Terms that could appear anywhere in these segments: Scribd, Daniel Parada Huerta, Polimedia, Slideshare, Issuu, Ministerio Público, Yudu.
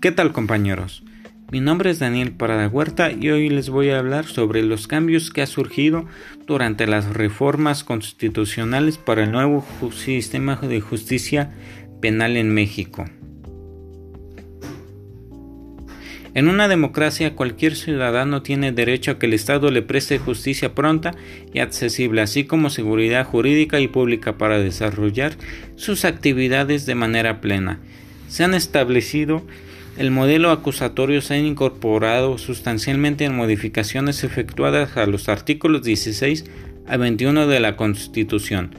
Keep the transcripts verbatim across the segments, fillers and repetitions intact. ¿Qué tal, compañeros? Mi nombre es Daniel Parada Huerta y hoy les voy a hablar sobre los cambios que ha surgido durante las reformas constitucionales para el nuevo sistema de justicia penal en México. En una democracia, cualquier ciudadano tiene derecho a que el Estado le preste justicia pronta y accesible, así como seguridad jurídica y pública para desarrollar sus actividades de manera plena. Se han establecido el modelo acusatorio, se han incorporado sustancialmente en modificaciones efectuadas a los artículos dieciséis a veintiuno de la Constitución.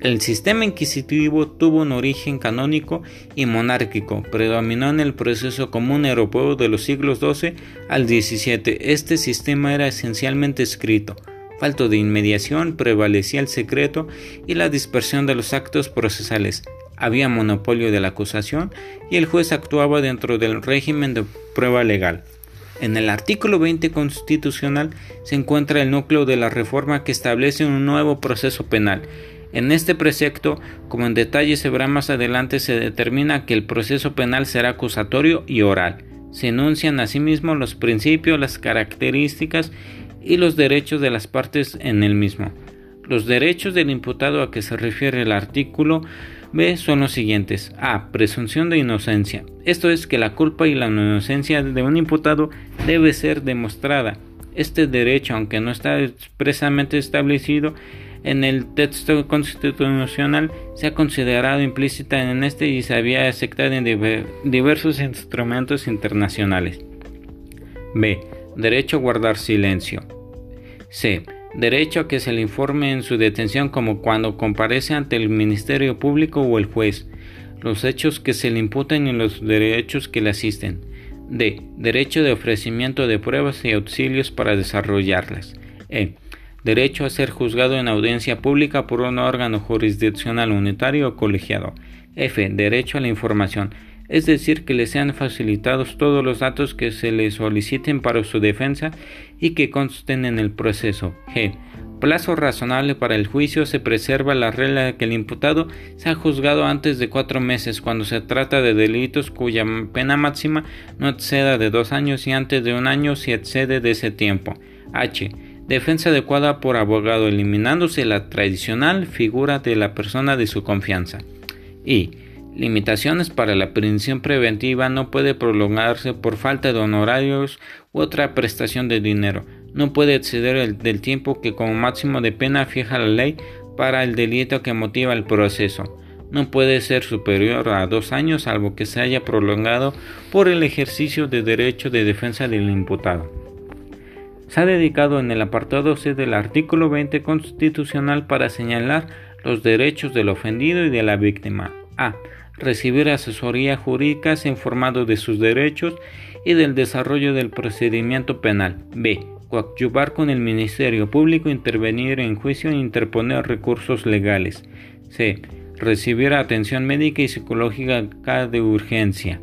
El sistema inquisitivo tuvo un origen canónico y monárquico, predominó en el proceso común europeo de los siglos doce al diecisiete. Este sistema era esencialmente escrito, falto de inmediación, prevalecía el secreto y la dispersión de los actos procesales. Había monopolio de la acusación y el juez actuaba dentro del régimen de prueba legal. En el artículo veinte constitucional se encuentra el núcleo de la reforma que establece un nuevo proceso penal. En este precepto, como en detalle se verá más adelante, se determina que el proceso penal será acusatorio y oral. Se enuncian asimismo los principios, las características y los derechos de las partes en el mismo. Los derechos del imputado a que se refiere el artículo B son los siguientes. A. Presunción de inocencia. Esto es que la culpa y la inocencia de un imputado debe ser demostrada. Este derecho, aunque no está expresamente establecido en el texto constitucional, se ha considerado implícita en este y se había aceptado en diversos instrumentos internacionales. B. Derecho a guardar silencio. C. Derecho a que se le informe en su detención, como cuando comparece ante el Ministerio Público o el juez, los hechos que se le imputan y los derechos que le asisten. D. Derecho de ofrecimiento de pruebas y auxilios para desarrollarlas. E. Derecho a ser juzgado en audiencia pública por un órgano jurisdiccional unitario o colegiado. F. Derecho a la información, es decir, que le sean facilitados todos los datos que se le soliciten para su defensa y que consten en el proceso. G. Plazo razonable para el juicio. Se preserva la regla de que el imputado sea juzgado antes de cuatro meses cuando se trata de delitos cuya pena máxima no exceda de dos años y antes de un año si excede de ese tiempo. H. Defensa adecuada por abogado, eliminándose la tradicional figura de la persona de su confianza. I. Limitaciones para la prisión preventiva. No puede prolongarse por falta de honorarios u otra prestación de dinero. No puede exceder el, del tiempo que como máximo de pena fija la ley para el delito que motiva el proceso. No puede ser superior a dos años, salvo que se haya prolongado por el ejercicio de derecho de defensa del imputado. Se ha dedicado en el apartado C del artículo veinte constitucional para señalar los derechos del ofendido y de la víctima. A. Recibir asesoría jurídica, ser informado de sus derechos y del desarrollo del procedimiento penal. B. Coadyuvar con el Ministerio Público, intervenir en juicio e interponer recursos legales. C. Recibir atención médica y psicológica de urgencia.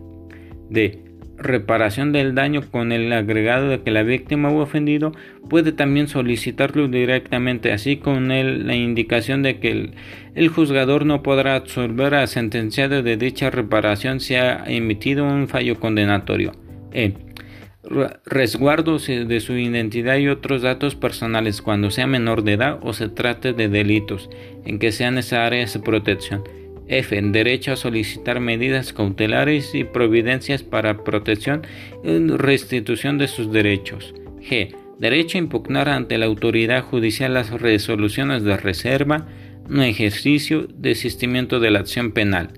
D. Reparación del daño, con el agregado de que la víctima u ofendido puede también solicitarlo directamente, así con el, la indicación de que el, el juzgador no podrá absolver a sentenciado de dicha reparación si ha emitido un fallo condenatorio. E. Resguardo de su identidad y otros datos personales cuando sea menor de edad o se trate de delitos en que sea necesaria su protección. F. Derecho a solicitar medidas cautelares y providencias para protección y restitución de sus derechos. G. Derecho a impugnar ante la autoridad judicial las resoluciones de reserva, no ejercicio, desistimiento de la acción penal.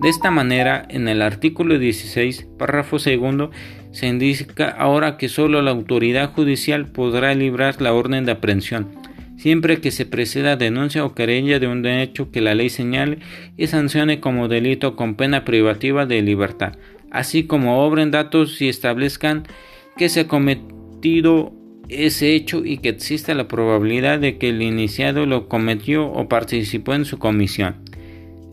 De esta manera, en el artículo dieciséis, párrafo segundo, se indica ahora que solo la autoridad judicial podrá librar la orden de aprehensión, siempre que se preceda denuncia o querella de un hecho que la ley señale y sancione como delito con pena privativa de libertad, así como obren datos y establezcan que se ha cometido ese hecho y que exista la probabilidad de que el iniciado lo cometió o participó en su comisión.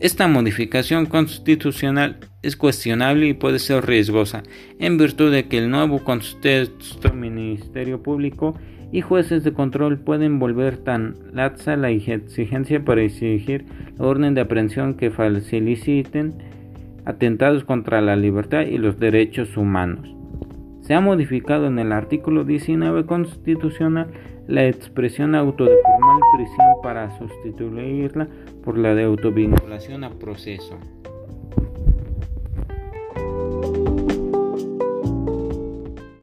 Esta modificación constitucional es cuestionable y puede ser riesgosa, en virtud de que el nuevo contexto Ministerio Público y jueces de control pueden volver tan laxa la exigencia para exigir la orden de aprehensión que faciliten atentados contra la libertad y los derechos humanos. Se ha modificado en el artículo diecinueve constitucional la expresión auto de formal prisión para sustituirla por la de autovinculación a proceso.